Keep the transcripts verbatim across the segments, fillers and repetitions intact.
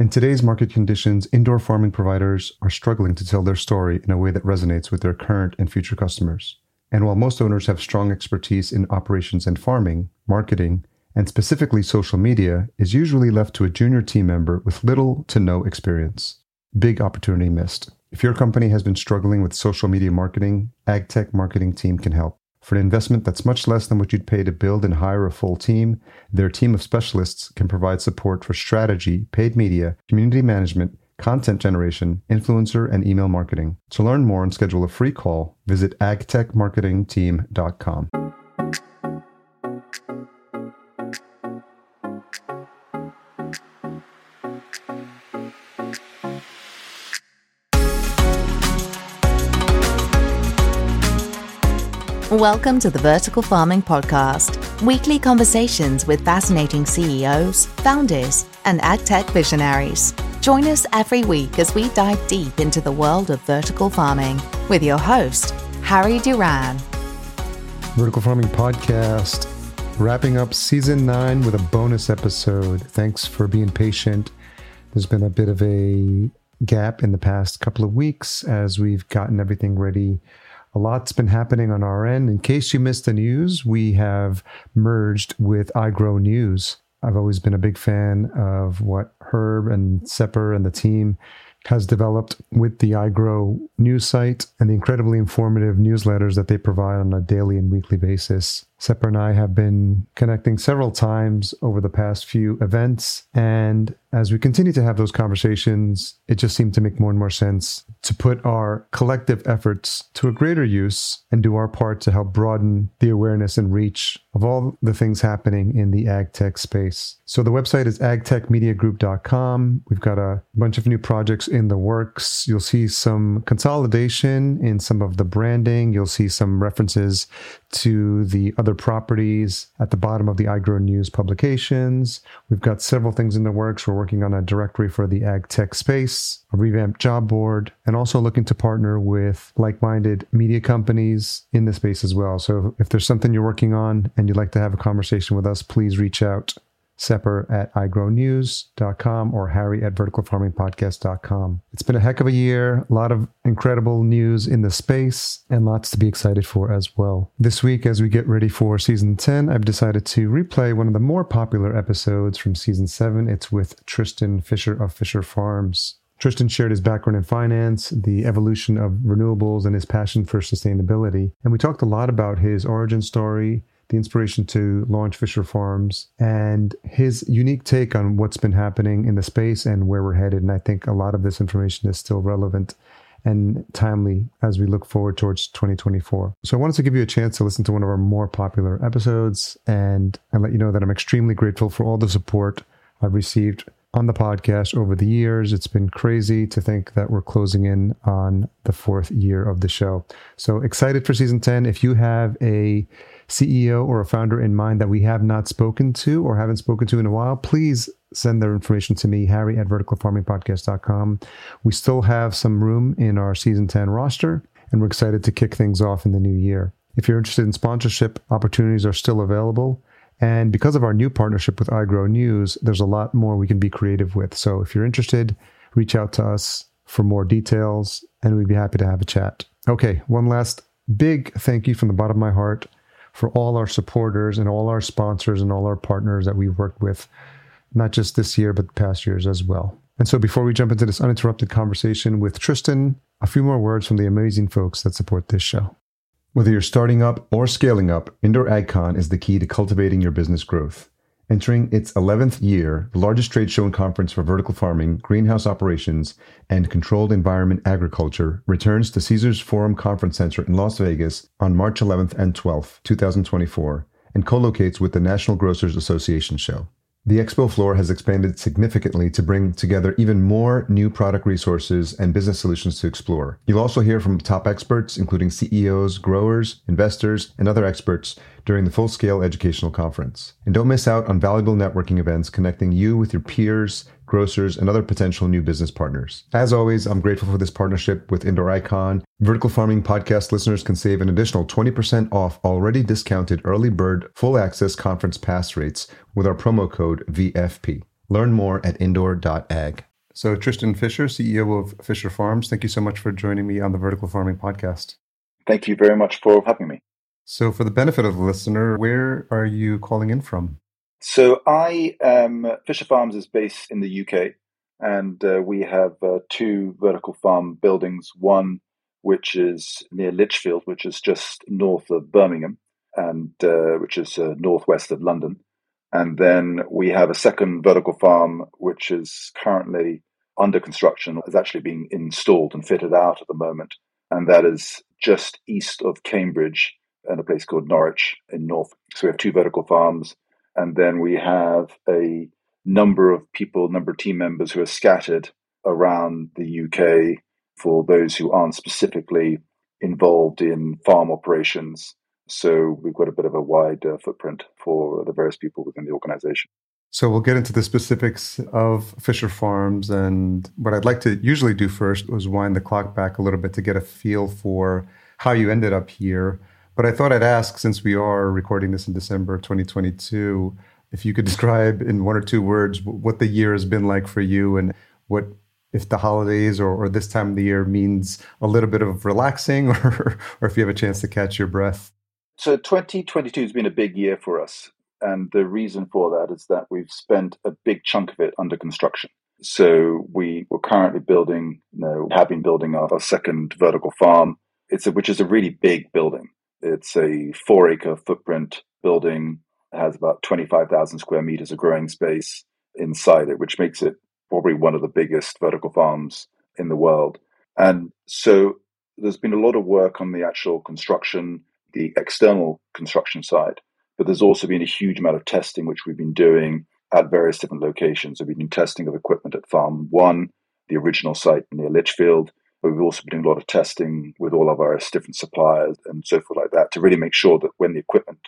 In today's market conditions, indoor farming providers are struggling to tell their story in a way that resonates with their current and future customers. And while most owners have strong expertise in operations and farming, marketing, and specifically social media is usually left to a junior team member with little to no experience. Big opportunity missed. If your company has been struggling with social media marketing, AgTech marketing team can help. For an investment that's much less than what you'd pay to build and hire a full team, their team of specialists can provide support for strategy, paid media, community management, content generation, influencer, and email marketing. To learn more and schedule a free call, visit agtech marketing team dot com. Welcome to the Vertical Farming Podcast, weekly conversations with fascinating C E Os, founders, and agtech visionaries. Join us every week as we dive deep into the world of vertical farming with your host, Harry Duran. Vertical Farming Podcast, wrapping up season nine with a bonus episode. Thanks for being patient. There's been a bit of a gap in the past couple of weeks as we've gotten everything ready. A lot's been happening on our end. In case you missed the news, we have merged with iGrow News. I've always been a big fan of what Herb and Sepper and the team has developed with the iGrow News site and the incredibly informative newsletters that they provide on a daily and weekly basis. Sepper and I have been connecting several times over the past few events, and as we continue to have those conversations, it just seemed to make more and more sense to put our collective efforts to a greater use and do our part to help broaden the awareness and reach of all the things happening in the agtech space. So the website is agtech media group dot com. We've got a bunch of new projects in the works. You'll see some consolidation in some of the branding. You'll see some references to the other properties at the bottom of the iGrow News publications. We've got several things in the works. We're working on a directory for the agtech space, a revamped job board, and also looking to partner with like-minded media companies in the space as well. So if there's something you're working on and you'd like to have a conversation with us, please reach out. Sepper at i grow news dot com or Harry at vertical farming podcast dot com. It's been a heck of a year, a lot of incredible news in the space, and lots to be excited for as well. This week, as we get ready for season ten, I've decided to replay one of the more popular episodes from season seven. It's with Tristan Fischer of Fischer Farms. Tristan shared his background in finance, the evolution of renewables, and his passion for sustainability. And we talked a lot about his origin story, the inspiration to launch Fischer Farms, and his unique take on what's been happening in the space and where we're headed. And I think a lot of this information is still relevant and timely as we look forward towards twenty twenty-four. So I wanted to give you a chance to listen to one of our more popular episodes, and I let you know that I'm extremely grateful for all the support I've received on the podcast over the years. It's been crazy to think that we're closing in on the fourth year of the show. So excited for season ten. If you have a C E O or a founder in mind that we have not spoken to or haven't spoken to in a while, please send their information to me, Harry at vertical farming podcast dot com. We still have some room in our season ten roster, and we're excited to kick things off in the new year. If you're interested in sponsorship, opportunities are still available. And because of our new partnership with iGrow News, there's a lot more we can be creative with. So if you're interested, reach out to us for more details, and we'd be happy to have a chat. Okay, one last big thank you from the bottom of my heart for all our supporters and all our sponsors and all our partners that we've worked with, not just this year, but past years as well. And so before we jump into this uninterrupted conversation with Tristan, a few more words from the amazing folks that support this show. Whether you're starting up or scaling up, Indoor AgCon is the key to cultivating your business growth. Entering its eleventh year, the largest trade show and conference for vertical farming, greenhouse operations, and controlled environment agriculture returns to Caesars Forum Conference Center in Las Vegas on March eleventh and twelfth, twenty twenty-four, and co-locates with the National Grocers Association show. The expo floor has expanded significantly to bring together even more new product resources and business solutions to explore. You'll also hear from top experts, including C E Os, growers, investors, and other experts during the full-scale educational conference. And don't miss out on valuable networking events connecting you with your peers, grocers, and other potential new business partners. As always, I'm grateful for this partnership with Indoor AgCon. Vertical Farming Podcast listeners can save an additional twenty percent off already discounted early bird full access conference pass rates with our promo code V F P. Learn more at indoor dot ag. So Tristan Fischer, C E O of Fischer Farms, thank you so much for joining me on the Vertical Farming Podcast. Thank you very much for having me. So for the benefit of the listener, where are you calling in from? So I am, Fischer Farms is based in the U K, and uh, we have uh, two vertical farm buildings, one which is near Lichfield, which is just north of Birmingham, and uh, which is uh, northwest of London. And then we have a second vertical farm, which is currently under construction. It's actually being installed and fitted out at the moment. And that is just east of Cambridge in a place called Norwich in Norfolk. So we have two vertical farms. And then we have a number of people, number of team members who are scattered around the U K for those who aren't specifically involved in farm operations. So we've got a bit of a wide uh, footprint for the various people within the organization. So we'll get into the specifics of Fischer Farms. And what I'd like to usually do first was wind the clock back a little bit to get a feel for how you ended up here. But I thought I'd ask, since we are recording this in December twenty twenty-two, if you could describe in one or two words what the year has been like for you and what, if the holidays or, or this time of the year means a little bit of relaxing or, or if you have a chance to catch your breath. So twenty twenty-two has been a big year for us. And the reason for that is that we've spent a big chunk of it under construction. So we were currently building, you know, have been building our, our second vertical farm, it's a, which is a really big building. It's a four acre footprint building. It has about twenty-five thousand square meters of growing space inside it, which makes it probably one of the biggest vertical farms in the world. And so there's been a lot of work on the actual construction, the external construction side, but there's also been a huge amount of testing, which we've been doing at various different locations. So we've been testing of equipment at Farm One, the original site near Lichfield, but we've also been doing a lot of testing with all of our different suppliers and so forth like that to really make sure that when the equipment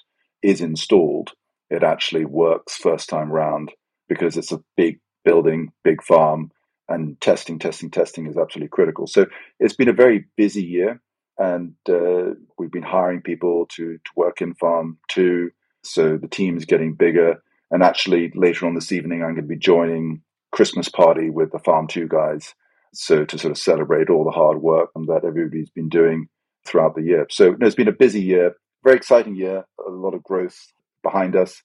is installed, it actually works first time round, because it's a big building, big farm, and testing, testing, testing is absolutely critical. So it's been a very busy year, and uh, we've been hiring people to, to work in Farm Two. So the team is getting bigger. And actually, later on this evening, I'm going to be joining Christmas party with the Farm Two guys. So to sort of celebrate all the hard work that everybody's been doing throughout the year. So no, it's been a busy year, very exciting year, a lot of growth behind us.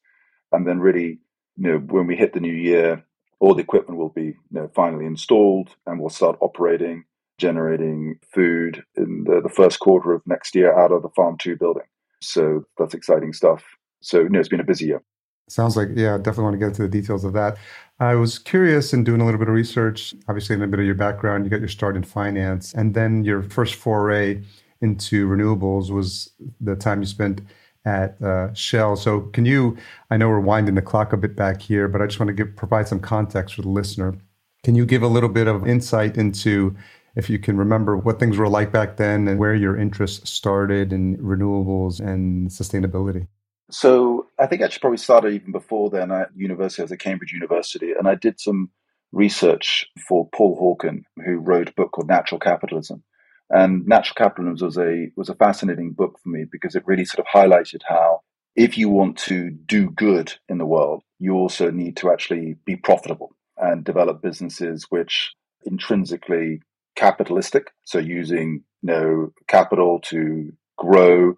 And then really, you know, when we hit the new year, all the equipment will be, you know, finally installed and we'll start operating, generating food in the, the first quarter of next year out of the Farm two building. So that's exciting stuff. So you know, it's been a busy year. Sounds like, yeah, definitely want to get into the details of that. I was curious in doing a little bit of research, obviously in a bit of your background, you got your start in finance, and then your first foray into renewables was the time you spent at uh, Shell. So can you, I know we're winding the clock a bit back here, but I just want to give, provide some context for the listener. Can you give a little bit of insight into, if you can remember, what things were like back then and where your interest started in renewables and sustainability? So I think I should probably started even before then at university. I was at Cambridge University, and I did some research for Paul Hawken, who wrote a book called Natural Capitalism. And Natural Capitalism was a was a fascinating book for me because it really sort of highlighted how if you want to do good in the world, you also need to actually be profitable and develop businesses which intrinsically capitalistic. So using, you know, capital to grow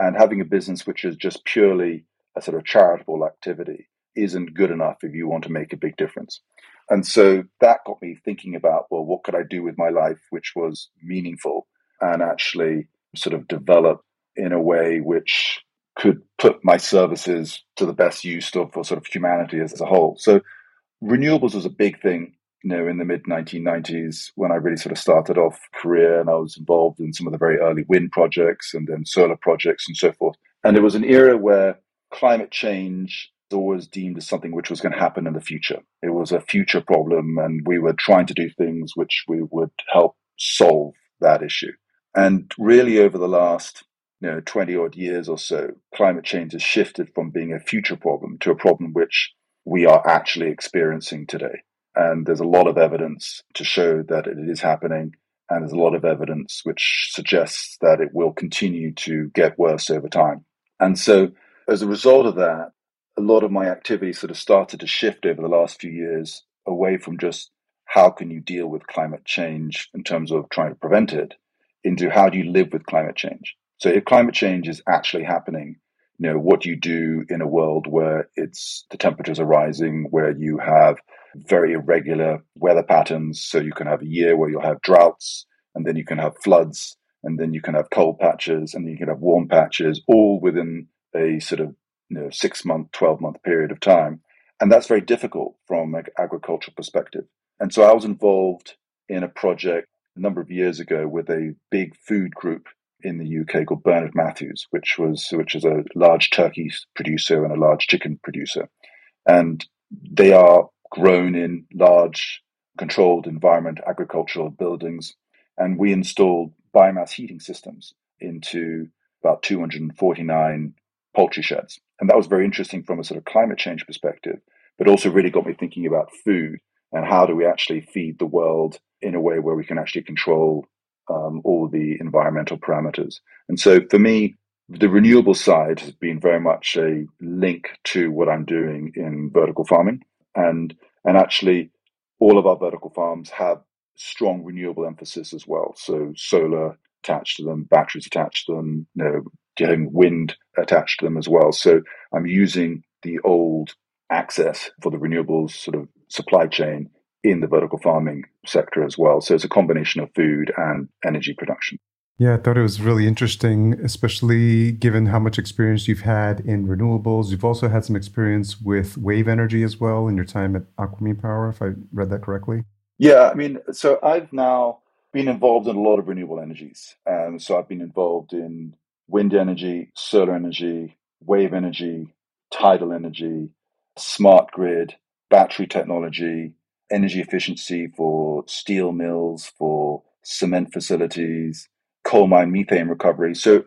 and having a business which is just purely a sort of charitable activity isn't good enough if you want to make a big difference. And so that got me thinking about, well, what could I do with my life which was meaningful and actually sort of develop in a way which could put my services to the best use of, for sort of humanity as, as a whole. So renewables was a big thing, you know, in the mid nineteen nineties when I really sort of started off career, and I was involved in some of the very early wind projects and then solar projects and so forth. And it was an era where climate change always deemed as something which was going to happen in the future. It was a future problem, and we were trying to do things which we would help solve that issue. And really over the last, you know, twenty odd years or so, climate change has shifted from being a future problem to a problem which we are actually experiencing today. And there's a lot of evidence to show that it is happening, and there's a lot of evidence which suggests that it will continue to get worse over time. And so as a result of that, a lot of my activity sort of started to shift over the last few years away from just how can you deal with climate change in terms of trying to prevent it, into how do you live with climate change? So if climate change is actually happening, you know, what do you do in a world where it's the temperatures are rising, where you have very irregular weather patterns? So you can have a year where you'll have droughts, and then you can have floods, and then you can have cold patches, and then you can have warm patches, all within a sort of, you know, six-month, twelve-month period of time. And that's very difficult from an agricultural perspective. And so I was involved in a project a number of years ago with a big food group in the U K called Bernard Matthews, which was which is a large turkey producer and a large chicken producer. And they are grown in large controlled environment agricultural buildings. And we installed biomass heating systems into about two hundred forty-nine poultry sheds. And that was very interesting from a sort of climate change perspective, but also really got me thinking about food and how do we actually feed the world in a way where we can actually control um, all the environmental parameters. And so for me, the renewable side has been very much a link to what I'm doing in vertical farming. And, and actually, all of our vertical farms have strong renewable emphasis as well. So solar attached to them, batteries attached to them, you know, getting wind attached to them as well. So I'm using the old access for the renewables sort of supply chain in the vertical farming sector as well. So it's a combination of food and energy production. Yeah, I thought it was really interesting, especially given how much experience you've had in renewables. You've also had some experience with wave energy as well in your time at Aquamine Power, if I read that correctly. Yeah, I mean, so I've now been involved in a lot of renewable energies. Um, so I've been involved in wind energy, solar energy, wave energy, tidal energy, smart grid, battery technology, energy efficiency for steel mills, for cement facilities, coal mine methane recovery. So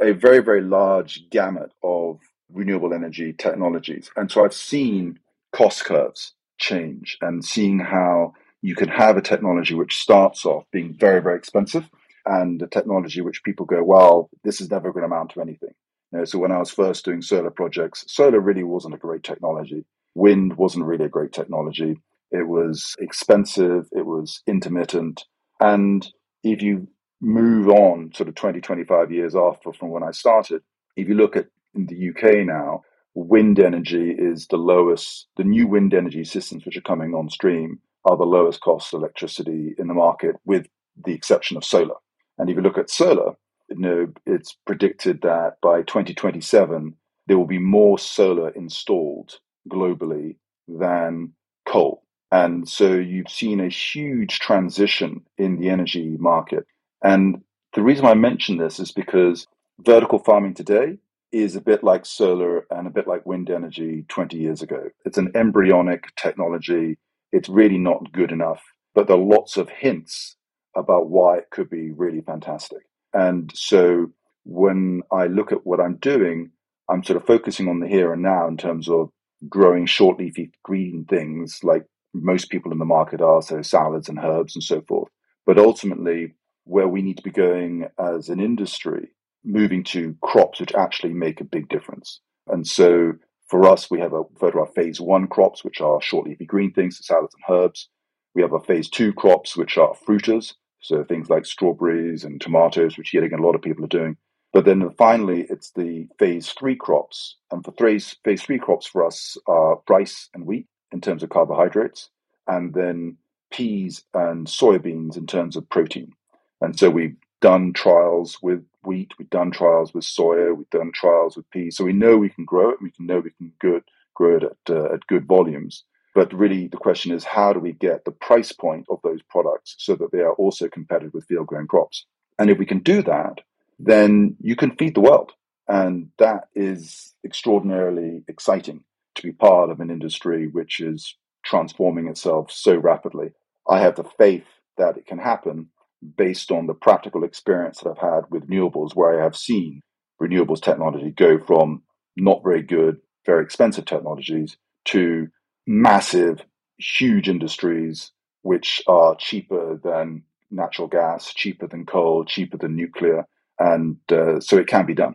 a very, very large gamut of renewable energy technologies. And so I've seen cost curves change and seeing how you can have a technology which starts off being very, very expensive and a technology which people go, well, this is never going to amount to anything. You know, so when I was first doing solar projects, solar really wasn't a great technology. Wind wasn't really a great technology. It was expensive. It was intermittent. And if you move on sort of twenty, twenty-five years after from when I started, if you look at in the U K now, wind energy is the lowest, the new wind energy systems which are coming on stream are the lowest cost electricity in the market with the exception of solar. And if you look at solar, you know, it's predicted that by twenty twenty-seven, there will be more solar installed globally than coal. And so you've seen a huge transition in the energy market. And the reason I mention this is because vertical farming today is a bit like solar and a bit like wind energy twenty years ago. It's an embryonic technology. It's really not good enough, but there are lots of hints about why it could be really fantastic. And so when I look at what I'm doing, I'm sort of focusing on the here and now in terms of growing short-leafy green things like most people in the market are, so salads and herbs and so forth. But ultimately, where we need to be going as an industry, moving to crops which actually make a big difference. And so for us, we have a refer to our phase one crops, which are short-leafy green things, so salads and herbs. We have our phase two crops, which are fruiters, so things like strawberries and tomatoes, which yet again a lot of people are doing. But then finally, it's the phase three crops. And for phase, phase three crops for us are rice and wheat in terms of carbohydrates, and then peas and soybeans in terms of protein. And so we've done trials with wheat, we've done trials with soya, we've done trials with peas. So we know we can grow it, we can know we can good, grow it at, uh, at good volumes. But really, the question is, how do we get the price point of those products so that they are also competitive with field-grown crops? And if we can do that, then you can feed the world. And that is extraordinarily exciting to be part of an industry which is transforming itself so rapidly. I have the faith that it can happen based on the practical experience that I've had with renewables, where I have seen renewables technology go from not very good, very expensive technologies to massive, huge industries which are cheaper than natural gas, cheaper than coal, cheaper than nuclear. And uh, so it can be done.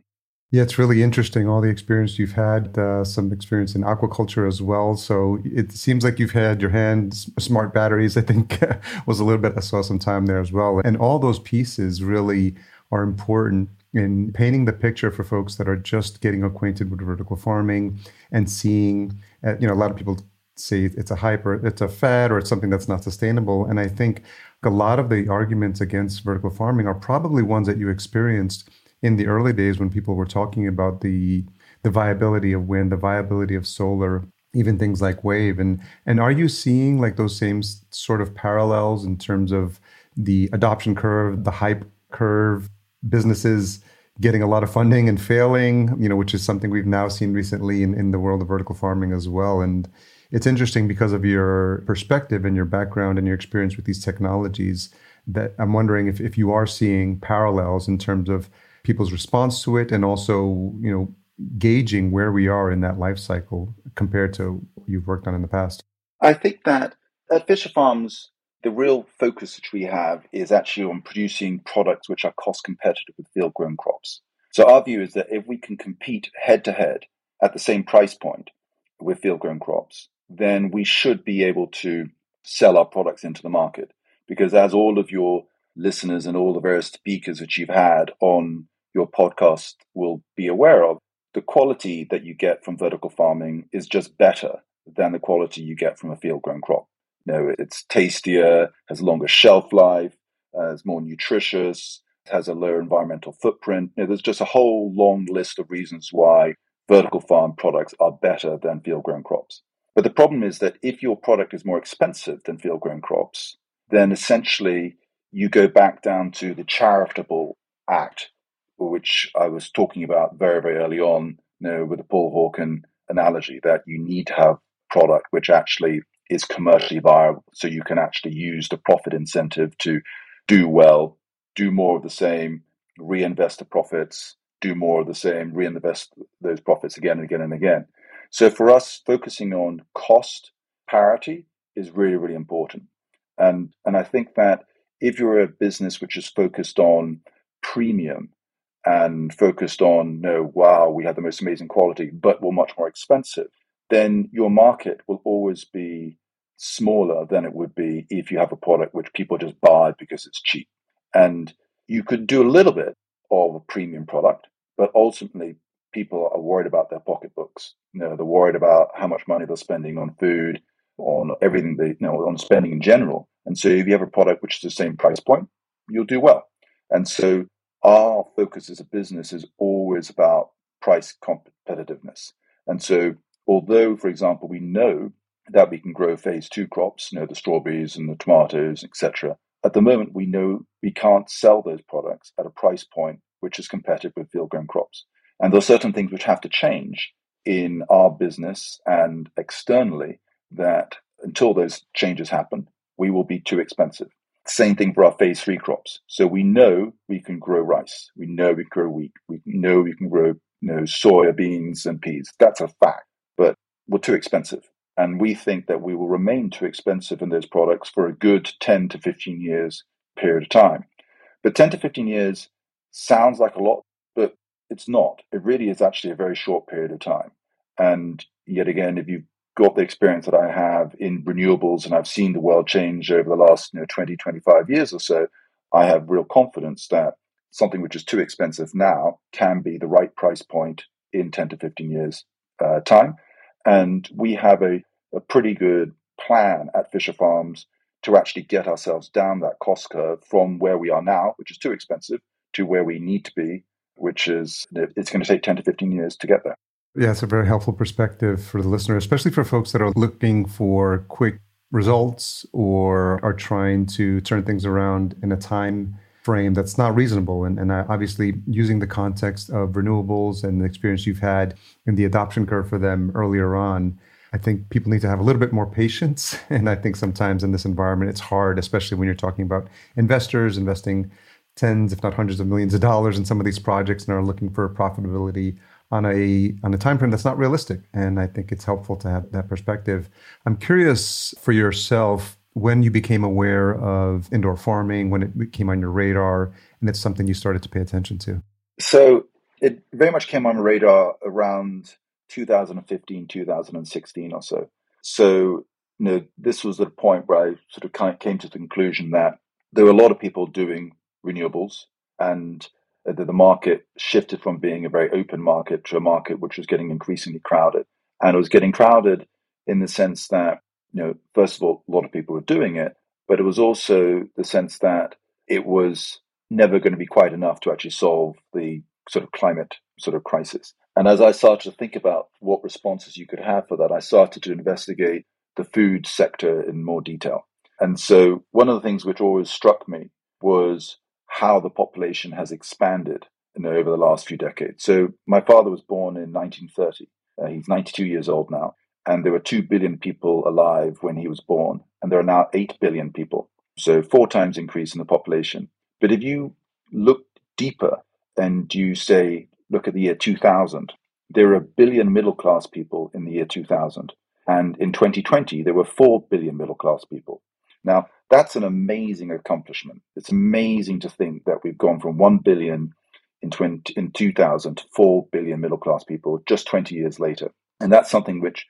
Yeah, it's really interesting, all the experience you've had, uh, some experience in aquaculture as well. So it seems like you've had your hand, smart batteries, I think, was a little bit, I saw some time there as well. And all those pieces really are important in painting the picture for folks that are just getting acquainted with vertical farming and seeing, you know, a lot of people say it's a hype or it's a fad or it's something that's not sustainable. And I think a lot of the arguments against vertical farming are probably ones that you experienced in the early days when people were talking about the the viability of wind, the viability of solar, even things like wave. And and are you seeing like those same sort of parallels in terms of the adoption curve, the hype curve, businesses getting a lot of funding and failing, you know, which is something we've now seen recently in, in the world of vertical farming as well. And it's interesting because of your perspective and your background and your experience with these technologies that I'm wondering if, if you are seeing parallels in terms of people's response to it and also, you know, gauging where we are in that life cycle compared to what you've worked on in the past. I think that at Fischer Farms, the real focus which we have is actually on producing products which are cost competitive with field-grown crops. So our view is that if we can compete head-to-head at the same price point with field-grown crops, then we should be able to sell our products into the market. Because as all of your listeners and all the various speakers that you've had on your podcast will be aware of, the quality that you get from vertical farming is just better than the quality you get from a field-grown crop. You know, it's tastier, has longer shelf life, uh, is more nutritious, has a lower environmental footprint. You know, there's just a whole long list of reasons why vertical farm products are better than field-grown crops. But the problem is that if your product is more expensive than field-grown crops, then essentially you go back down to the charitable act, which I was talking about very, very early on, you know, with the Paul Hawken analogy, that you need to have product which actually is commercially viable so you can actually use the profit incentive to do well, do more of the same, reinvest the profits, do more of the same, reinvest those profits again and again and again. So for us, focusing on cost parity is really, really important. And and I think that if you're a business which is focused on premium and focused on, no, wow, we have the most amazing quality, but we're much more expensive, then your market will always be smaller than it would be if you have a product which people just buy because it's cheap. And you could do a little bit of a premium product, but ultimately people are worried about their pocketbooks. You know, they're worried about how much money they're spending on food, on everything they, you know, on spending in general. And so if you have a product which is the same price point, you'll do well. And so our focus as a business is always about price competitiveness. And so although, for example, we know that we can grow phase two crops, you know, the strawberries and the tomatoes, et cetera, at the moment, we know we can't sell those products at a price point which is competitive with field-grown crops. And there are certain things which have to change in our business and externally that until those changes happen, we will be too expensive. Same thing for our phase three crops. So we know we can grow rice. We know we can grow wheat. We know we can grow, you know, soya beans and peas. That's a fact, but we're too expensive. And we think that we will remain too expensive in those products for a good ten to fifteen years period of time. But ten to fifteen years sounds like a lot, but it's not. It really is actually a very short period of time. And yet again, if you got the experience that I have in renewables and I've seen the world change over the last, you know, twenty, twenty-five years or so, I have real confidence that something which is too expensive now can be the right price point in ten to fifteen years uh, time. And we have a, a pretty good plan at Fischer Farms to actually get ourselves down that cost curve from where we are now, which is too expensive, to where we need to be, which is, it's going to take ten to fifteen years to get there. Yeah, it's a very helpful perspective for the listener, especially for folks that are looking for quick results or are trying to turn things around in a time frame that's not reasonable. And, and obviously using the context of renewables and the experience you've had in the adoption curve for them earlier on, I think people need to have a little bit more patience. And I think sometimes in this environment, it's hard, especially when you're talking about investors investing tens, if not hundreds of millions of dollars in some of these projects and are looking for profitability on a on a time frame that's not realistic. And I think it's helpful to have that perspective. I'm curious for yourself when you became aware of indoor farming, when it came on your radar, and it's something you started to pay attention to. So it very much came on the radar around two thousand fifteen, two thousand sixteen or so. So, you know, this was the point where I sort of kind of came to the conclusion that there were a lot of people doing renewables, and that the market shifted from being a very open market to a market which was getting increasingly crowded. And it was getting crowded in the sense that, you know, first of all, a lot of people were doing it, but it was also the sense that it was never going to be quite enough to actually solve the sort of climate sort of crisis. And as I started to think about what responses you could have for that, I started to investigate the food sector in more detail. And so one of the things which always struck me was how the population has expanded, you know, over the last few decades. So my father was born in nineteen thirty. Uh, he's ninety-two years old now. And there were two billion people alive when he was born. And there are now eight billion people. So four times increase in the population. But if you look deeper and you say, look at the year two thousand, there were a billion middle-class people in the year two thousand. And in twenty twenty, there were four billion middle-class people. Now, that's an amazing accomplishment. It's amazing to think that we've gone from one billion in, in two thousand to four billion middle-class people just twenty years later. And that's something which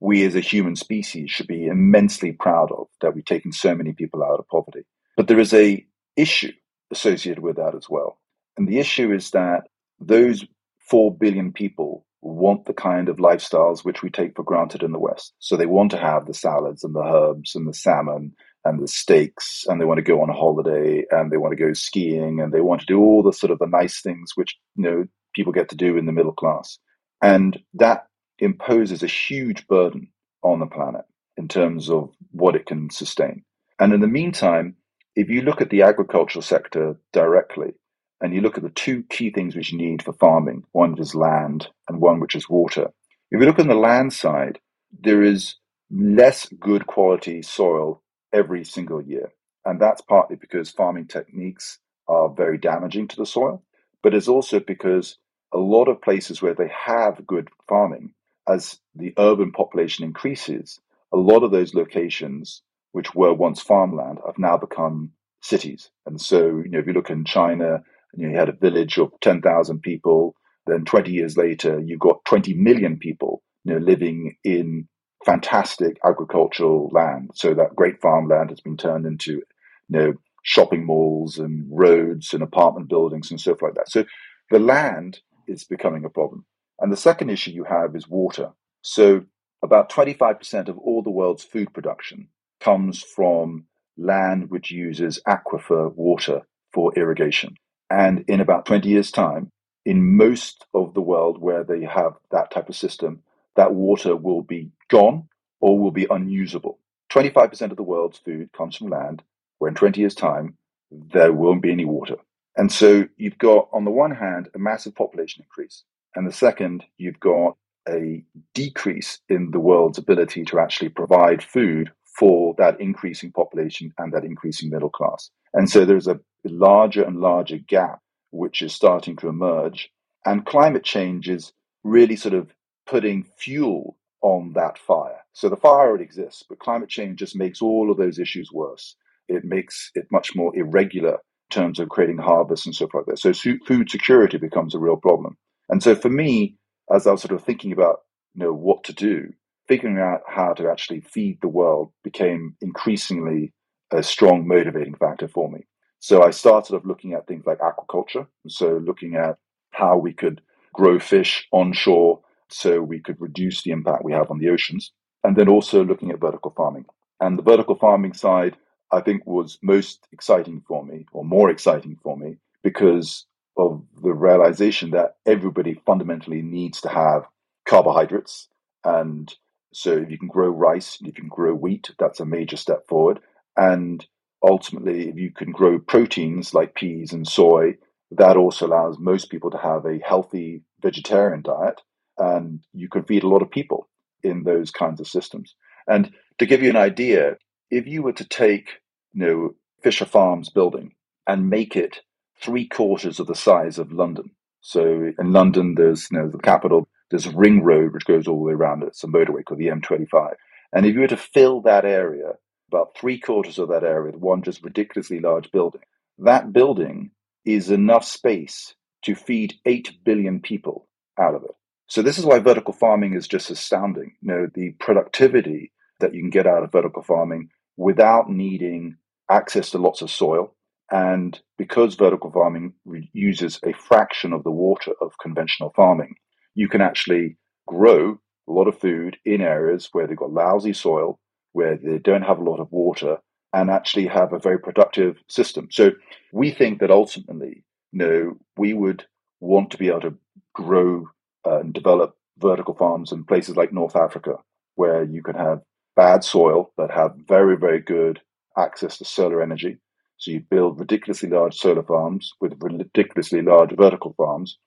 we as a human species should be immensely proud of, that we've taken so many people out of poverty. But there is a issue associated with that as well. And the issue is that those four billion people want the kind of lifestyles which we take for granted in the West. So they want to have the salads and the herbs and the salmon and the steaks, and they want to go on holiday, and they want to go skiing, and they want to do all the sort of the nice things which, you know, people get to do in the middle class. And that imposes a huge burden on the planet in terms of what it can sustain. And in the meantime, if you look at the agricultural sector directly, and you look at the two key things which you need for farming, one is land and one which is water. If you look on the land side, there is less good quality soil every single year. And that's partly because farming techniques are very damaging to the soil, but it's also because a lot of places where they have good farming, as the urban population increases, a lot of those locations which were once farmland have now become cities. And so, you know, if you look in China, you know, you had a village of ten thousand people. Then twenty years later, you got twenty million people, you know, living in fantastic agricultural land. So that great farmland has been turned into, you know, shopping malls and roads and apartment buildings and stuff like that. So the land is becoming a problem. And the second issue you have is water. So about twenty-five percent of all the world's food production comes from land which uses aquifer water for irrigation. And in about twenty years' time, in most of the world where they have that type of system, that water will be gone or will be unusable. twenty-five percent of the world's food comes from land, where in twenty years' time, there won't be any water. And so you've got, on the one hand, a massive population increase. And the second, you've got a decrease in the world's ability to actually provide food for that increasing population and that increasing middle class. And so there's a larger and larger gap which is starting to emerge. And climate change is really sort of putting fuel on that fire. So the fire already exists, but climate change just makes all of those issues worse. It makes it much more irregular in terms of creating harvests and stuff like that. So food security becomes a real problem. And so for me, as I was sort of thinking about, you know, what to do, figuring out how to actually feed the world became increasingly a strong motivating factor for me. So I started off looking at things like aquaculture, so looking at how we could grow fish onshore so we could reduce the impact we have on the oceans, and then also looking at vertical farming. And the vertical farming side, I think, was most exciting for me, or more exciting for me, because of the realization that everybody fundamentally needs to have carbohydrates. And so if you can grow rice, if you can grow wheat, that's a major step forward. And ultimately, if you can grow proteins like peas and soy, that also allows most people to have a healthy vegetarian diet, and you can feed a lot of people in those kinds of systems. And to give you an idea, if you were to take, you know, Fischer Farms building and make it three quarters of the size of London. So in London, there's, you know, the capital, there's a ring road which goes all the way around it. It's a motorway called the M twenty-five. And if you were to fill that area, about three quarters of that area, with one just ridiculously large building, that building is enough space to feed eight billion people out of it. So this is why vertical farming is just astounding. You know, the productivity that you can get out of vertical farming without needing access to lots of soil. And because vertical farming uses a fraction of the water of conventional farming, you can actually grow a lot of food in areas where they've got lousy soil, where they don't have a lot of water, and actually have a very productive system. So we think that ultimately, you know, we would want to be able to grow and develop vertical farms in places like North Africa, where you can have bad soil but have very, very good access to solar energy. So you build ridiculously large solar farms with ridiculously large vertical farms.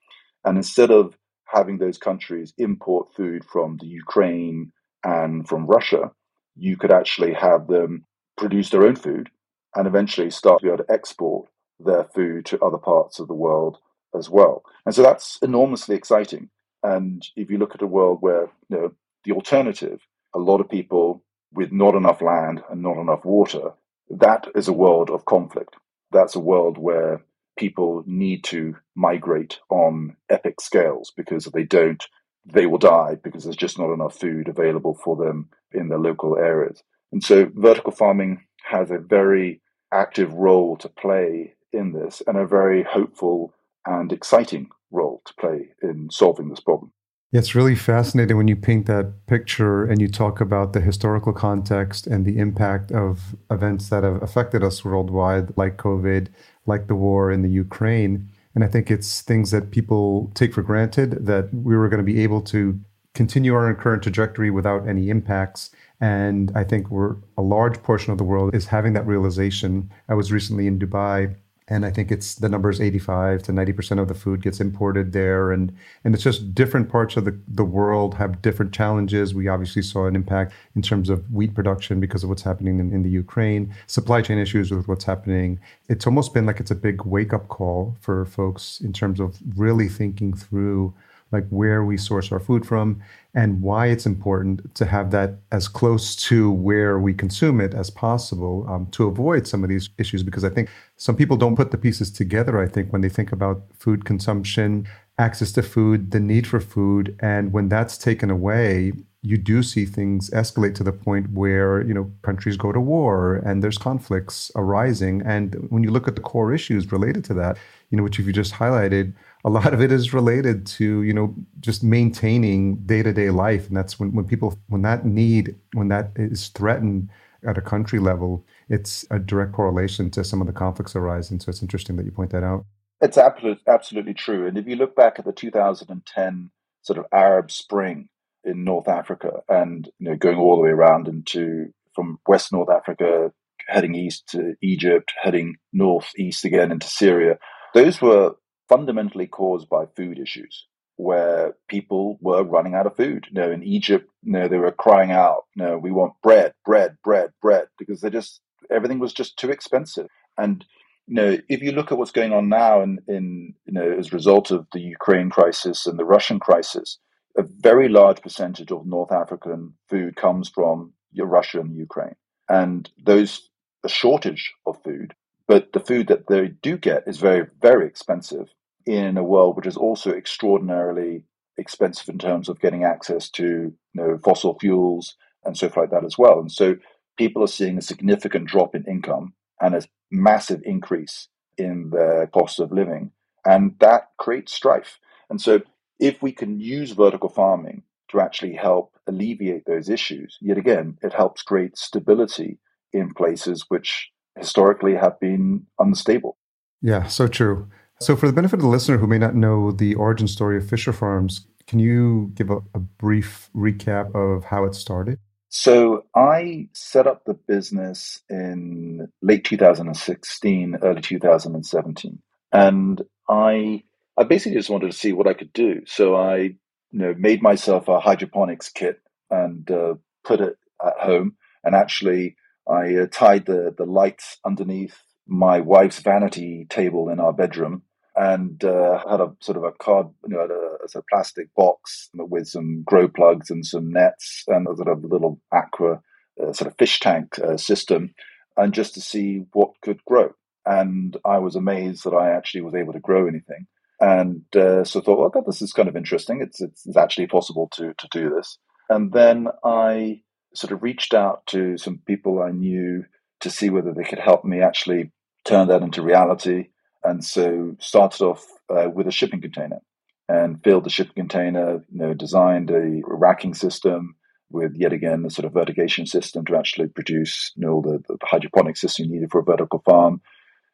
And instead of having those countries import food from the Ukraine and from Russia, you could actually have them produce their own food and eventually start to be able to export their food to other parts of the world as well. And so that's enormously exciting. And if you look at a world where, you know, the alternative, a lot of people with not enough land and not enough water, that is a world of conflict. That's a world where people need to migrate on epic scales, because if they don't, they will die because there's just not enough food available for them in their local areas. And so vertical farming has a very active role to play in this, and a very hopeful and exciting role to play in solving this problem. It's really fascinating when you paint that picture and you talk about the historical context and the impact of events that have affected us worldwide, like COVID, like the war in the Ukraine. And I think it's things that people take for granted, that we were going to be able to continue our current trajectory without any impacts. And I think we're a large portion of the world is having that realization. I was recently in Dubai, and I think it's the numbers eighty-five to ninety percent of the food gets imported there. And and it's just different parts of the, the world have different challenges. We obviously saw an impact in terms of wheat production because of what's happening in, in the Ukraine, supply chain issues with what's happening. It's almost been like it's a big wake-up call for folks in terms of really thinking through like where we source our food from and why it's important to have that as close to where we consume it as possible, um, to avoid some of these issues. Because I think some people don't put the pieces together, I think, when they think about food consumption, access to food, the need for food. And when that's taken away, you do see things escalate to the point where, you know, countries go to war and there's conflicts arising. And when you look at the core issues related to that, you know, which you just highlighted, a lot of it is related to, you know, just maintaining day-to-day life. And that's when, when people, when that need, when that is threatened at a country level, it's a direct correlation to some of the conflicts arising. So it's interesting that you point that out. It's absolutely, absolutely true. And if you look back at the two thousand ten sort of Arab Spring in North Africa, and, you know, going all the way around into from West North Africa, heading east to Egypt, heading northeast again into Syria, those were fundamentally caused by food issues, where people were running out of food. You know, in Egypt, you know, they were crying out, you know, we want bread, bread, bread, bread, because they just everything was just too expensive. And, you know, if you look at what's going on now in, in you know, as a result of the Ukraine crisis and the Russian crisis, a very large percentage of North African food comes from Russia and Ukraine. And those a shortage of food. But the food that they do get is very, very expensive in a world which is also extraordinarily expensive in terms of getting access to, you know, fossil fuels and stuff like that as well. And so people are seeing a significant drop in income and a massive increase in their cost of living. And that creates strife. And so if we can use vertical farming to actually help alleviate those issues, yet again, it helps create stability in places which historically have been unstable. Yeah, so true. So for the benefit of the listener who may not know the origin story of Fischer Farms, can you give a, a brief recap of how it started? So I set up the business in late two thousand sixteen, early two thousand seventeen. And I I basically just wanted to see what I could do. So I you know, made myself a hydroponics kit and uh, put it at home. And actually, I uh, tied the, the lights underneath my wife's vanity table in our bedroom, and uh, had a sort of a card, you know, a, a sort of plastic box with some grow plugs and some nets and a sort of little aqua uh, sort of fish tank uh, system, and just to see what could grow. And I was amazed that I actually was able to grow anything. And uh, so thought, oh, God, this is kind of interesting. It's, it's, it's actually possible to to do this. And then I sort of reached out to some people I knew to see whether they could help me actually turn that into reality. And so started off uh, with a shipping container and filled the shipping container, you know, designed a racking system with, yet again, a sort of vertigation system to actually produce, you know, all the, the hydroponic system needed for a vertical farm.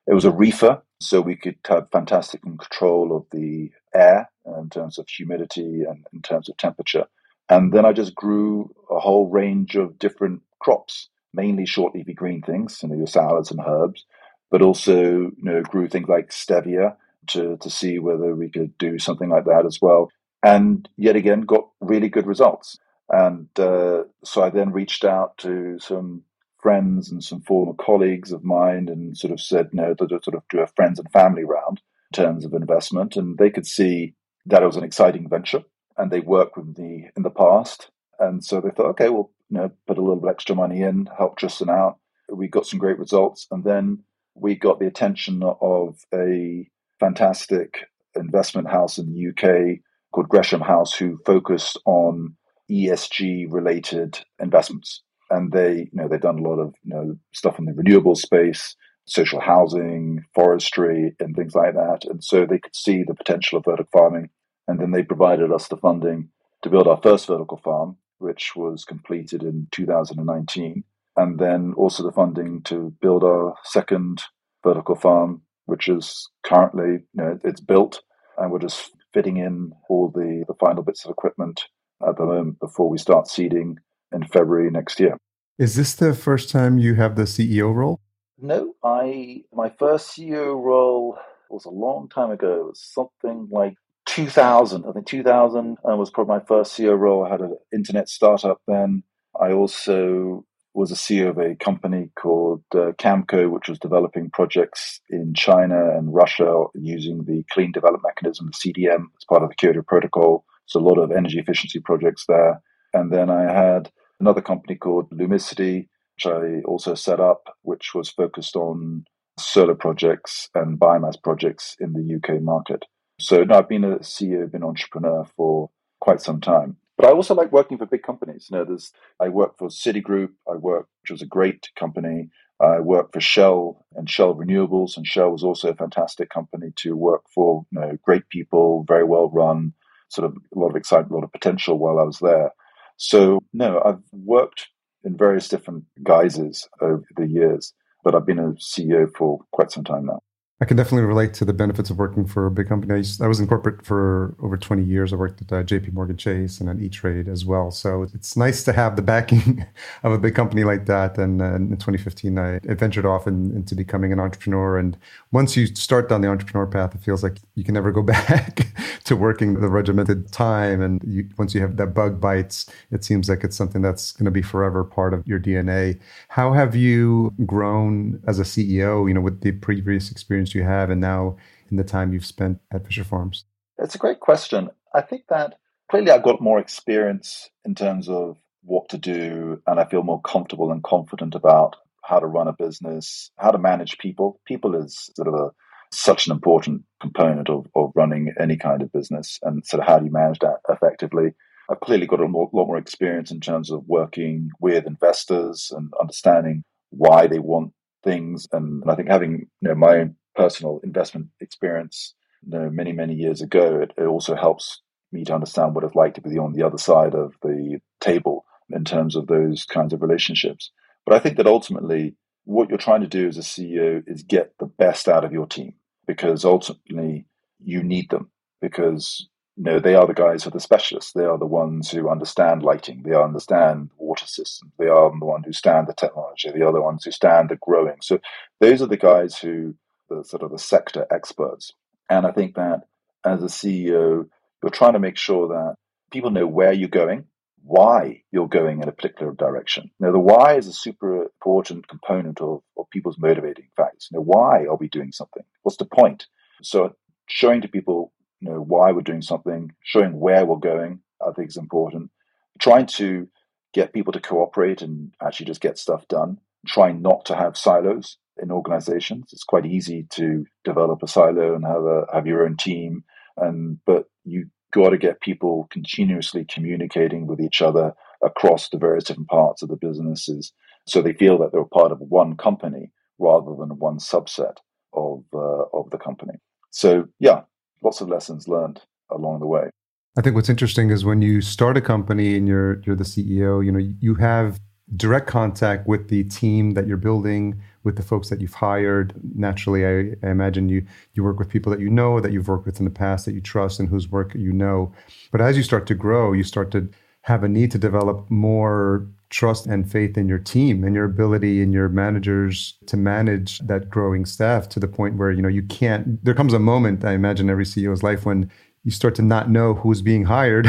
It was a reefer, so we could have fantastic control of the air in terms of humidity and in terms of temperature. And then I just grew a whole range of different crops, mainly short leafy green things, you know, your salads and herbs, but also, you know, grew things like stevia to, to see whether we could do something like that as well. And yet again, got really good results. And uh, so I then reached out to some friends and some former colleagues of mine and sort of said, you know, to, to sort of do a friends and family round in terms of investment. And they could see that it was an exciting venture and they worked with me in the past. And so they thought, okay, well, you know, put a little bit extra money in, help Tristan out. We got some great results. And then we got the attention of a fantastic investment house in the U K called Gresham House, who focused on E S G-related investments. And they, you know, they've done a lot of, you know, stuff in the renewable space, social housing, forestry, and things like that. And so they could see the potential of vertical farming. And then they provided us the funding to build our first vertical farm, which was completed in two thousand nineteen. And then also the funding to build our second vertical farm, which is currently, you know, it's built and we're just fitting in all the, the final bits of equipment at the moment before we start seeding in February next year. Is this the first time you have the C E O role? No, I my first C E O role was a long time ago. It was something like two thousand. I think two thousand was probably my first C E O role. I had an internet startup then. I also was a C E O of a company called uh, Camco, which was developing projects in China and Russia using the Clean Development Mechanism, the C D M, as part of the Kyoto Protocol. So a lot of energy efficiency projects there. And then I had another company called Lumicity, which I also set up, which was focused on solar projects and biomass projects in the U K market. So no, I've been a C E O, been an entrepreneur for quite some time. But I also like working for big companies. You know, there's, I worked for Citigroup, I worked, which was a great company. I worked for Shell and Shell Renewables, and Shell was also a fantastic company to work for. You know, great people, very well run, sort of a lot of excitement, a lot of potential while I was there. So no, I've worked in various different guises over the years, but I've been a C E O for quite some time now. I can definitely relate to the benefits of working for a big company. I, used, I was in corporate for over twenty years. I worked at uh, J P. Morgan Chase and an E-Trade as well. So it's nice to have the backing of a big company like that. And uh, in twenty fifteen, I ventured off in, into becoming an entrepreneur. And once you start down the entrepreneur path, it feels like you can never go back to working the regimented time. And you, once you have that bug bites, it seems like it's something that's going to be forever part of your D N A. How have you grown as a C E O, you know, with the previous experience you have and now in the time you've spent at Fischer Farms? It's a great question. I think that clearly I've got more experience in terms of what to do, and I feel more comfortable and confident about how to run a business, how to manage people. People is sort of a such an important component of, of running any kind of business, and sort of how do you manage that effectively. I've clearly got a more, lot more experience in terms of working with investors and understanding why they want things, and, and I think having, you know, my own personal investment experience, you know, many, many years ago, it, it also helps me to understand what it's like to be on the other side of the table in terms of those kinds of relationships. But I think that ultimately what you're trying to do as a C E O is get the best out of your team, because ultimately you need them, because, you know, they are the guys who are the specialists. They are the ones who understand lighting. They understand water systems. They are the ones who stand the technology. They are the ones who stand the growing. So those are the guys who the sort of the sector experts. And I think that as a C E O, you're trying to make sure that people know where you're going, why you're going in a particular direction. Now, the why is a super important component of, of people's motivating factors. Now, why are we doing something? What's the point? So showing to people, you know, why we're doing something, showing where we're going, I think is important. Trying to get people to cooperate and actually just get stuff done. Trying not to have silos in organizations. It's quite easy to develop a silo and have a, have your own team And but you got to get people continuously communicating with each other across the various different parts of the businesses, so they feel that they're part of one company rather than one subset of uh, of the company. So yeah, lots of lessons learned along the way. I think what's interesting is when you start a company and you're you're the C E O, you know, you have direct contact with the team that you're building, with the folks that you've hired. Naturally, I, I imagine you you work with people that you know, that you've worked with in the past, that you trust, and whose work you know. But as you start to grow, you start to have a need to develop more trust and faith in your team and your ability and your managers to manage that growing staff, to the point where, you know, you can't, there comes a moment, I imagine, every C E O's life when you start to not know who's being hired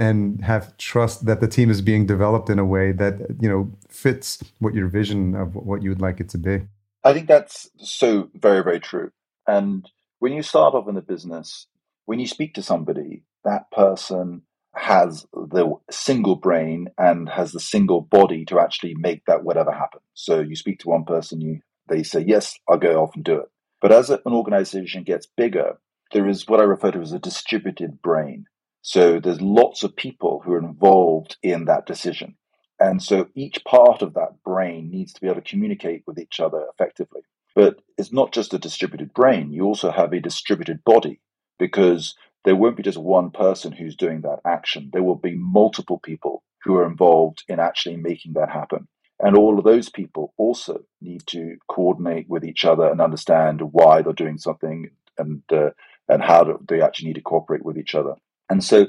and have trust that the team is being developed in a way that, you know, fits what your vision of what you would like it to be. I think that's so very, very true. And when you start off in the business, when you speak to somebody, that person has the single brain and has the single body to actually make that whatever happen. So you speak to one person, you they say, yes, I'll go off and do it. But as an organization gets bigger, there is what I refer to as a distributed brain. So there's lots of people who are involved in that decision. And so each part of that brain needs to be able to communicate with each other effectively. But it's not just a distributed brain. You also have a distributed body, because there won't be just one person who's doing that action. There will be multiple people who are involved in actually making that happen. And all of those people also need to coordinate with each other and understand why they're doing something and uh, and how do they actually need to cooperate with each other. And so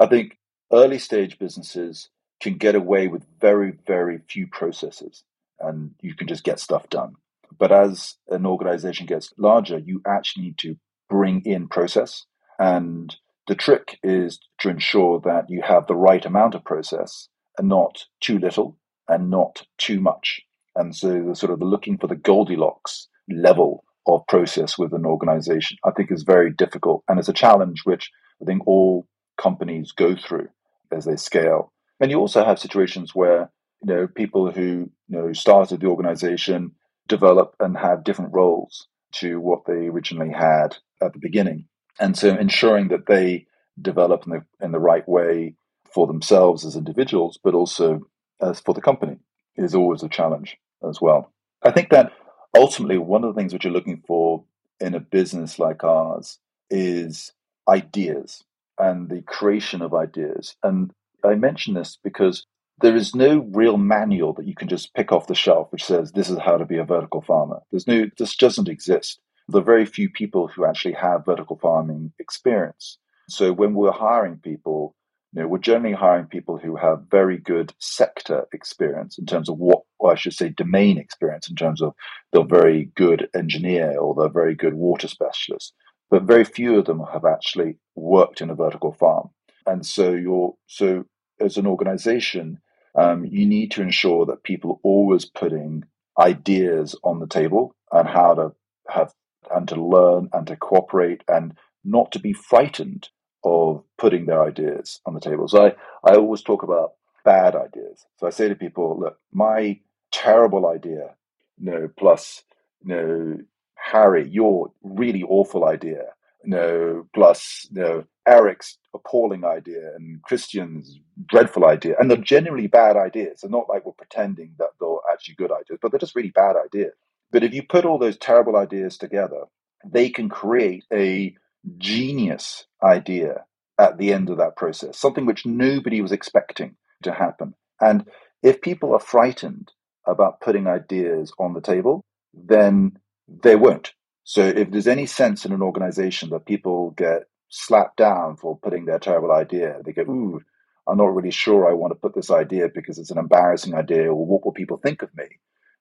I think early stage businesses can get away with very, very few processes, and you can just get stuff done. But as an organization gets larger, you actually need to bring in process. And the trick is to ensure that you have the right amount of process and not too little and not too much. And so the sort of looking for the Goldilocks level of process with an organization, I think, is very difficult. And it's a challenge which I think all companies go through as they scale. And you also have situations where, you know, people who, you know, started the organization develop and have different roles to what they originally had at the beginning. And so ensuring that they develop in the in the right way for themselves as individuals, but also as for the company, is always a challenge as well. I think that ultimately one of the things which you're looking for in a business like ours is ideas and the creation of ideas. And I mention this because there is no real manual that you can just pick off the shelf which says this is how to be a vertical farmer. There's no, this doesn't exist. There are very few people who actually have vertical farming experience. So when we're hiring people, you know, we're generally hiring people who have very good sector experience in terms of what, or I should say domain experience, in terms of they're very good engineer or they're very good water specialist. But very few of them have actually worked in a vertical farm. And so you're so as an organization, um, you need to ensure that people are always putting ideas on the table and how to have and to learn and to cooperate and not to be frightened of putting their ideas on the table. So I, I always talk about bad ideas. So I say to people, look, my terrible idea, you know, plus, you know, Harry, your really awful idea, you know, plus, you know, Eric's appalling idea and Christian's dreadful idea. And they're generally bad ideas. They're not like we're pretending that they're actually good ideas, but they're just really bad ideas. But if you put all those terrible ideas together, they can create a genius idea at the end of that process, something which nobody was expecting to happen. And if people are frightened about putting ideas on the table, then they won't. So if there's any sense in an organization that people get slapped down for putting their terrible idea, they go, ooh, I'm not really sure I want to put this idea because it's an embarrassing idea, or what will people think of me?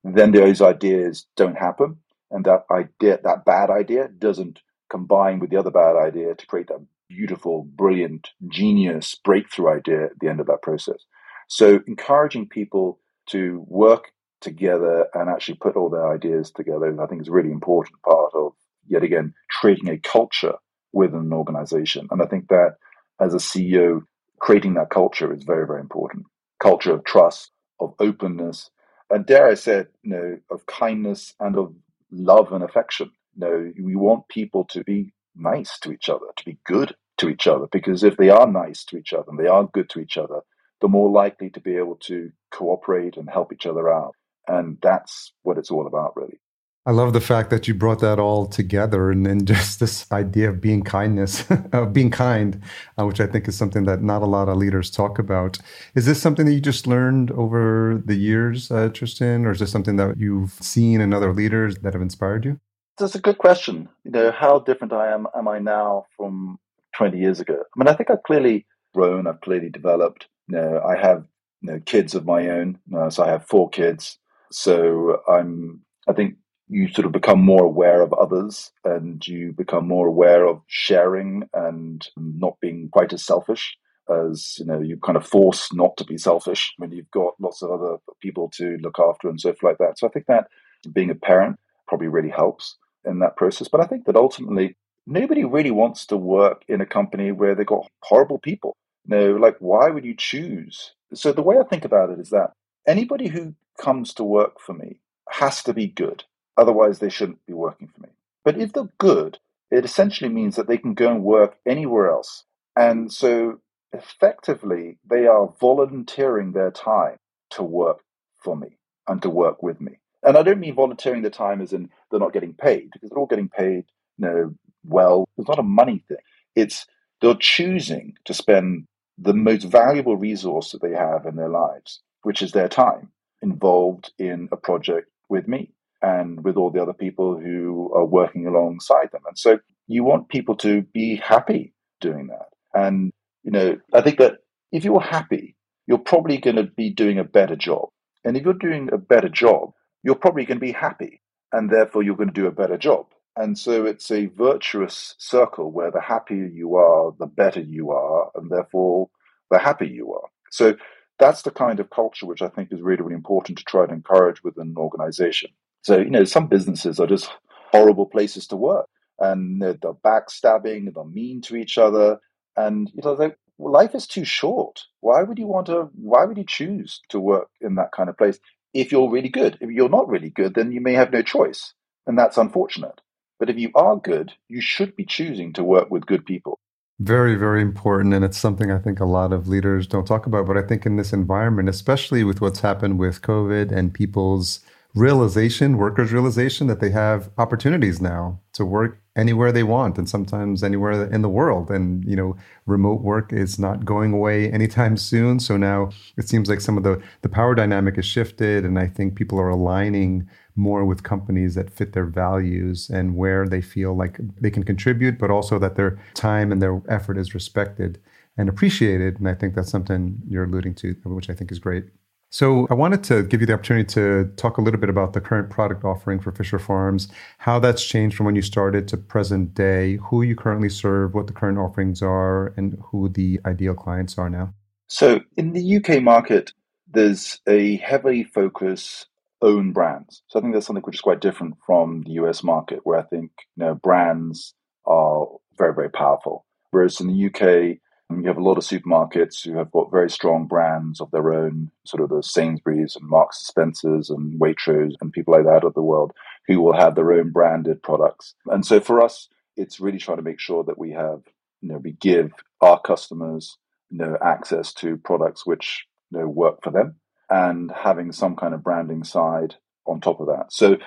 Then those ideas don't happen, and that idea, that bad idea, doesn't combine with the other bad idea to create that beautiful, brilliant, genius breakthrough idea at the end of that process. So encouraging people to work together and actually put all their ideas together, I think, is a really important part of, yet again, creating a culture within an organization. And I think that as a C E O, creating that culture is very, very important. Culture of trust, of openness, and dare I say it, you know, of kindness and of love and affection. You know, we want people to be nice to each other, to be good to each other, because if they are nice to each other and they are good to each other, the more likely to be able to cooperate and help each other out. And that's what it's all about, really. I love the fact that you brought that all together, and then just this idea of being kindness, of being kind, uh, which I think is something that not a lot of leaders talk about. Is this something that you just learned over the years, uh, Tristan, or is this something that you've seen in other leaders that have inspired you? That's a good question. You know, how different I am, am I now from twenty years ago? I mean, I think I've clearly grown, I've clearly developed. You know, I have you know, kids of my own, uh, so I have four kids. So I'm, I think, you sort of become more aware of others, and you become more aware of sharing and not being quite as selfish as, you know, you kind of force not to be selfish when you've got lots of other people to look after and stuff like that. So I think that being a parent probably really helps in that process. But I think that ultimately nobody really wants to work in a company where they've got horrible people. You know, like, why would you choose? So the way I think about it is that anybody who comes to work for me has to be good. Otherwise, they shouldn't be working for me. But if they're good, it essentially means that they can go and work anywhere else. And so effectively, they are volunteering their time to work for me and to work with me. And I don't mean volunteering their time as in they're not getting paid, because they're all getting paid, you know, well. It's not a money thing. It's they're choosing to spend the most valuable resource that they have in their lives, which is their time, involved in a project with me and with all the other people who are working alongside them. And so you want people to be happy doing that. And, you know, I think that if you're happy, you're probably going to be doing a better job. And if you're doing a better job, you're probably going to be happy, and therefore you're going to do a better job. And so it's a virtuous circle where the happier you are, the better you are, and therefore the happier you are. So that's the kind of culture which I think is really, really important to try to encourage within an organization. So, you know, some businesses are just horrible places to work, and they're, they're backstabbing, and they're mean to each other. And, you know, like, well, life is too short. Why would you want to, why would you choose to work in that kind of place if you're really good? If you're not really good, then you may have no choice. And that's unfortunate. But if you are good, you should be choosing to work with good people. Very, very important. And it's something I think a lot of leaders don't talk about. But I think in this environment, especially with what's happened with COVID and people's realization, workers' realization that they have opportunities now to work anywhere they want, and sometimes anywhere in the world. And, you know, remote work is not going away anytime soon. So now it seems like some of the, the power dynamic has shifted. And I think people are aligning more with companies that fit their values and where they feel like they can contribute, but also that their time and their effort is respected and appreciated. And I think that's something you're alluding to, which I think is great. So I wanted to give you the opportunity to talk a little bit about the current product offering for Fischer Farms, how that's changed from when you started to present day, who you currently serve, what the current offerings are, and who the ideal clients are now. So in the U K market, there's a heavy focus own brands. So I think that's something which is quite different from the U S market, where I think, you know, brands are very, very powerful. Whereas in the U K, and you have a lot of supermarkets who have got very strong brands of their own, sort of the Sainsbury's and Marks and Spencers and Waitrose and people like that of the world who will have their own branded products. And so for us, it's really trying to make sure that we have, you know, we give our customers, you know, access to products which, you know, work for them, and having some kind of branding side on top of that. So, you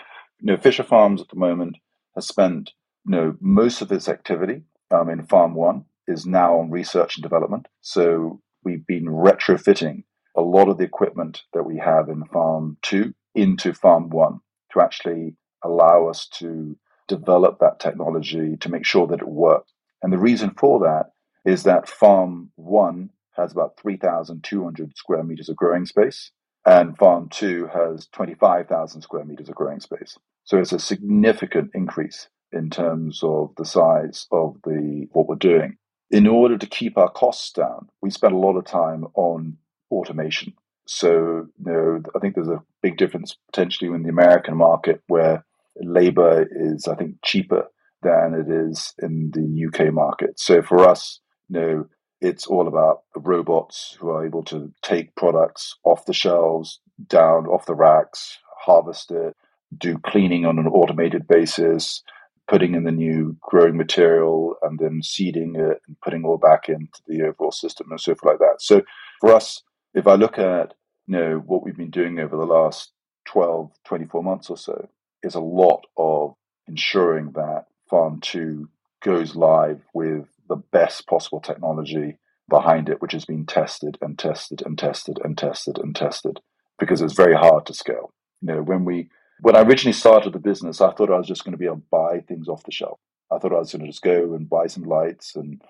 know, Fischer Farms at the moment has spent, you know, most of its activity um, in Farm One. Is now on research and development. So we've been retrofitting a lot of the equipment that we have in Farm two into Farm one to actually allow us to develop that technology to make sure that it works. And the reason for that is that Farm one has about three thousand two hundred square meters of growing space, and Farm two has twenty-five thousand square meters of growing space. So it's a significant increase in terms of the size of the what we're doing. In order to keep our costs down, we spend a lot of time on automation. So, you know, I think there's a big difference potentially in the American market, where labor is, I think, cheaper than it is in the U K market. So for us, you know, it's all about robots who are able to take products off the shelves, down off the racks, harvest it, do cleaning on an automated basis, putting in the new growing material and then seeding it and putting all back into the overall system and so forth like that. So for us, if I look at, you know, what we've been doing over the last twelve, twenty-four months or so, is a lot of ensuring that Farm two goes live with the best possible technology behind it, which has been tested and tested and tested and tested and tested, because it's very hard to scale. You know, when we when I originally started the business, I thought I was just going to be able to buy things off the shelf. I thought I was going to just go and buy some lights and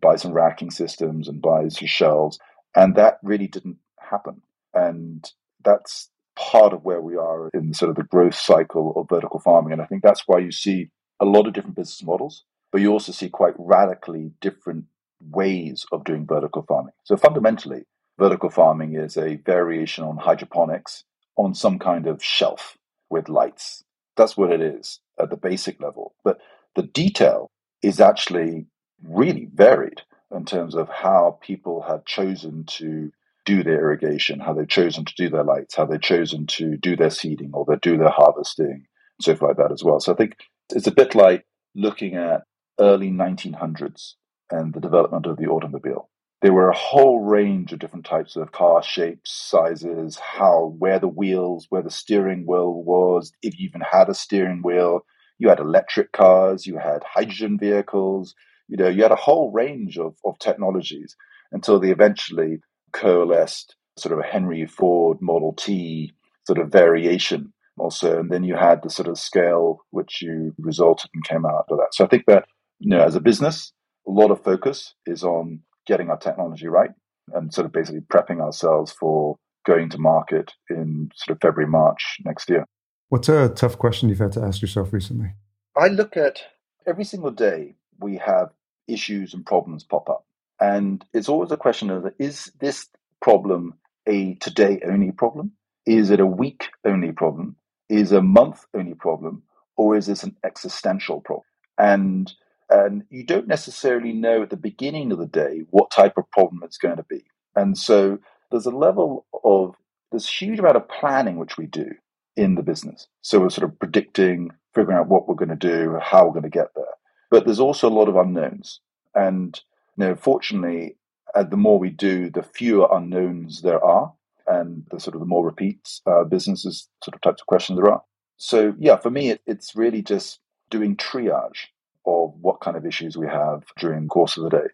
buy some racking systems and buy some shelves. And that really didn't happen. And that's part of where we are in sort of the growth cycle of vertical farming. And I think that's why you see a lot of different business models, but you also see quite radically different ways of doing vertical farming. So fundamentally, vertical farming is a variation on hydroponics on some kind of shelf with lights. That's what it is at the basic level. But the detail is actually really varied in terms of how people have chosen to do their irrigation, how they've chosen to do their lights, how they've chosen to do their seeding or they do their harvesting, so forth like that as well. So I think it's a bit like looking at early nineteen hundreds and the development of the automobile. There were a whole range of different types of car shapes, sizes, how, where the wheels, where the steering wheel was, if you even had a steering wheel. You had electric cars, you had hydrogen vehicles, you know, you had a whole range of, of technologies until they eventually coalesced sort of a Henry Ford Model T sort of variation also. And then you had the sort of scale which you resulted and came out of that. So I think that, you know, as a business, a lot of focus is on getting our technology right and sort of basically prepping ourselves for going to market in sort of February, March next year. What's a tough question you've had to ask yourself recently? I look at every single day we have issues and problems pop up. And it's always a question of, is this problem a today only problem? Is it a week only problem? Is it a month only problem? Or is this an existential problem? And And you don't necessarily know at the beginning of the day what type of problem it's going to be. And so there's a level of this huge amount of planning which we do in the business. So we're sort of predicting, figuring out what we're going to do, how we're going to get there. But there's also a lot of unknowns. And, you know, fortunately, uh, the more we do, the fewer unknowns there are. And the sort of the more repeats uh, businesses sort of types of questions there are. So, yeah, for me, it, it's really just doing triage of what kind of issues we have during the course of the day.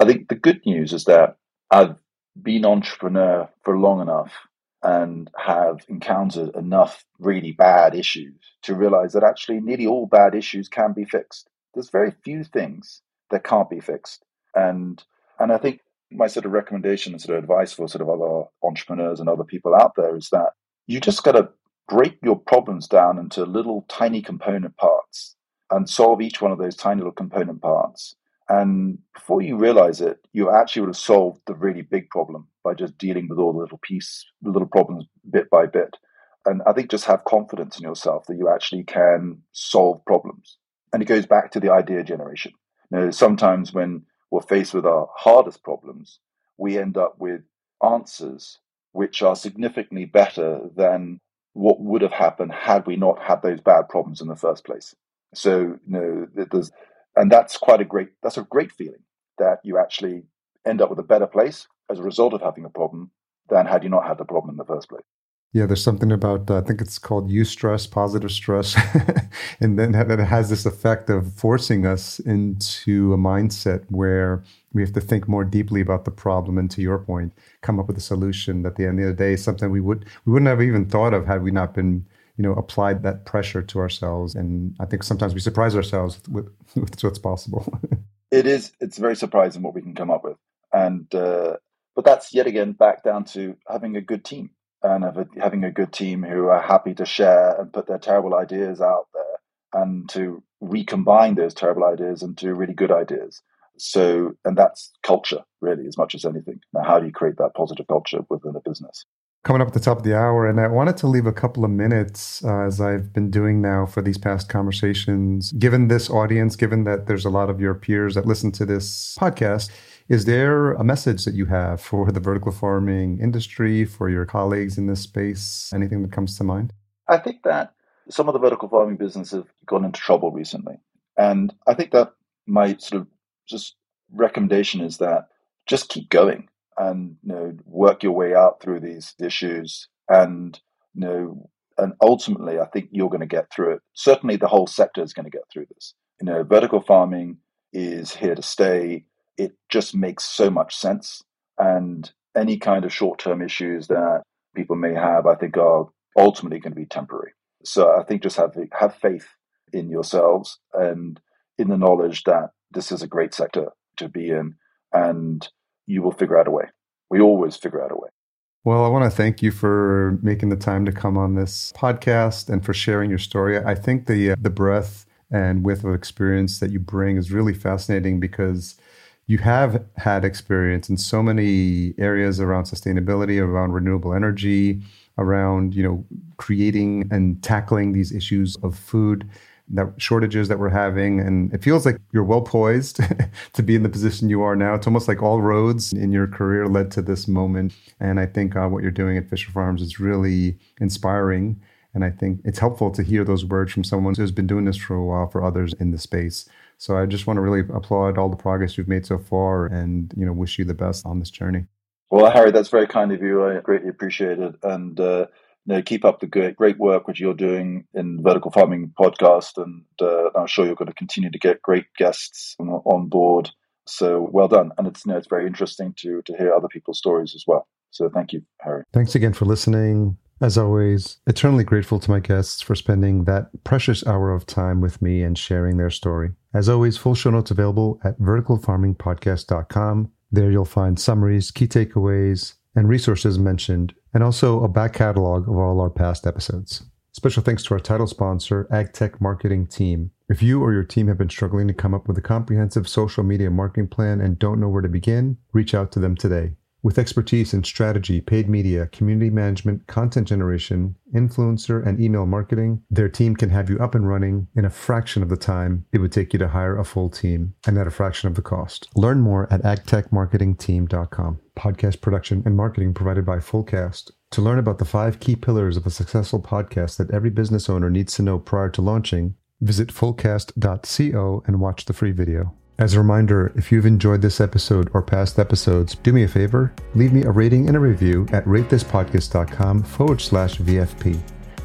I think the good news is that I've been entrepreneur for long enough and have encountered enough really bad issues to realize that actually nearly all bad issues can be fixed. There's very few things that can't be fixed. And and I think my sort of recommendation and sort of advice for sort of other entrepreneurs and other people out there is that you just got to break your problems down into little tiny component parts and solve each one of those tiny little component parts. And before you realize it, you actually would have solved the really big problem by just dealing with all the little piece, the little problems bit by bit. And I think just have confidence in yourself that you actually can solve problems. And it goes back to the idea generation. You know, sometimes when we're faced with our hardest problems, we end up with answers which are significantly better than what would have happened had we not had those bad problems in the first place. So, you know, there's, and that's quite a great, that's a great feeling that you actually end up with a better place as a result of having a problem than had you not had the problem in the first place. Yeah, there's something about, uh, I think it's called eustress, positive stress, and then it has this effect of forcing us into a mindset where we have to think more deeply about the problem and, to your point, come up with a solution at the end of the day, something we, would, we wouldn't have even thought of had we not been, you know, applied that pressure to ourselves. And I think sometimes we surprise ourselves with, with what's possible. It is. It's very surprising what we can come up with. And, uh, but that's yet again back down to having a good team and have a, having a good team who are happy to share and put their terrible ideas out there and to recombine those terrible ideas into really good ideas. So, and that's culture really as much as anything. Now, how do you create that positive culture within a business? Coming up at the top of the hour, and I wanted to leave a couple of minutes, uh, as I've been doing now for these past conversations. Given this audience, given that there's a lot of your peers that listen to this podcast, is there a message that you have for the vertical farming industry, for your colleagues in this space? Anything that comes to mind? I think that some of the vertical farming businesses have gone into trouble recently. And I think that my sort of just recommendation is that just keep going and, you know, work your way out through these issues. And, you know, and ultimately, I think you're going to get through it. Certainly, the whole sector is going to get through this. You know, vertical farming is here to stay. It just makes so much sense. And any kind of short-term issues that people may have, I think, are ultimately going to be temporary. So I think just have have faith in yourselves and in the knowledge that this is a great sector to be in, and you will figure out a way. We always figure out a way. Well, I want to thank you for making the time to come on this podcast and for sharing your story. I think the the breadth and width of experience that you bring is really fascinating, because you have had experience in so many areas around sustainability, around renewable energy, around, you know, creating and tackling these issues of food that shortages that we're having. And it feels like you're well poised to be in the position you are now. It's almost like all roads in your career led to this moment. And I think uh, what you're doing at Fischer Farms is really inspiring. And I think it's helpful to hear those words from someone who's been doing this for a while for others in the space. So I just want to really applaud all the progress you've made so far, and, you know, wish you the best on this journey. Well, Harry, that's very kind of you. I greatly appreciate it. And, uh, you know, keep up the good, great work which you're doing in Vertical Farming Podcast, and uh, I'm sure you're going to continue to get great guests on, on board. So well done, and it's, you know, it's very interesting to to hear other people's stories as well. So thank you, Harry. Thanks again for listening. As always, eternally grateful to my guests for spending that precious hour of time with me and sharing their story. As always, full show notes available at vertical farming podcast dot com. There you'll find summaries, key takeaways, and resources mentioned, and also a back catalog of all our past episodes. Special thanks to our title sponsor, AgTech Marketing Team. If you or your team have been struggling to come up with a comprehensive social media marketing plan and don't know where to begin, reach out to them today. With expertise in strategy, paid media, community management, content generation, influencer, and email marketing, their team can have you up and running in a fraction of the time it would take you to hire a full team, and at a fraction of the cost. Learn more at ag tech marketing team dot com. Podcast production and marketing provided by Fullcast. To learn about the five key pillars of a successful podcast that every business owner needs to know prior to launching, visit fullcast dot co and watch the free video. As a reminder, if you've enjoyed this episode or past episodes, do me a favor, leave me a rating and a review at ratethispodcast dot com forward slash V F P.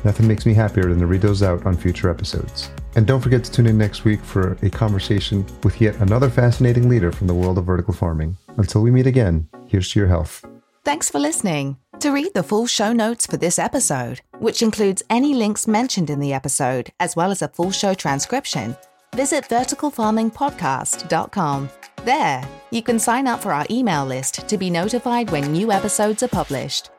Nothing makes me happier than to read those out on future episodes. And don't forget to tune in next week for a conversation with yet another fascinating leader from the world of vertical farming. Until we meet again, here's to your health. Thanks for listening. To read the full show notes for this episode, which includes any links mentioned in the episode, as well as a full show transcription, visit vertical farming podcast dot com. There, you can sign up for our email list to be notified when new episodes are published.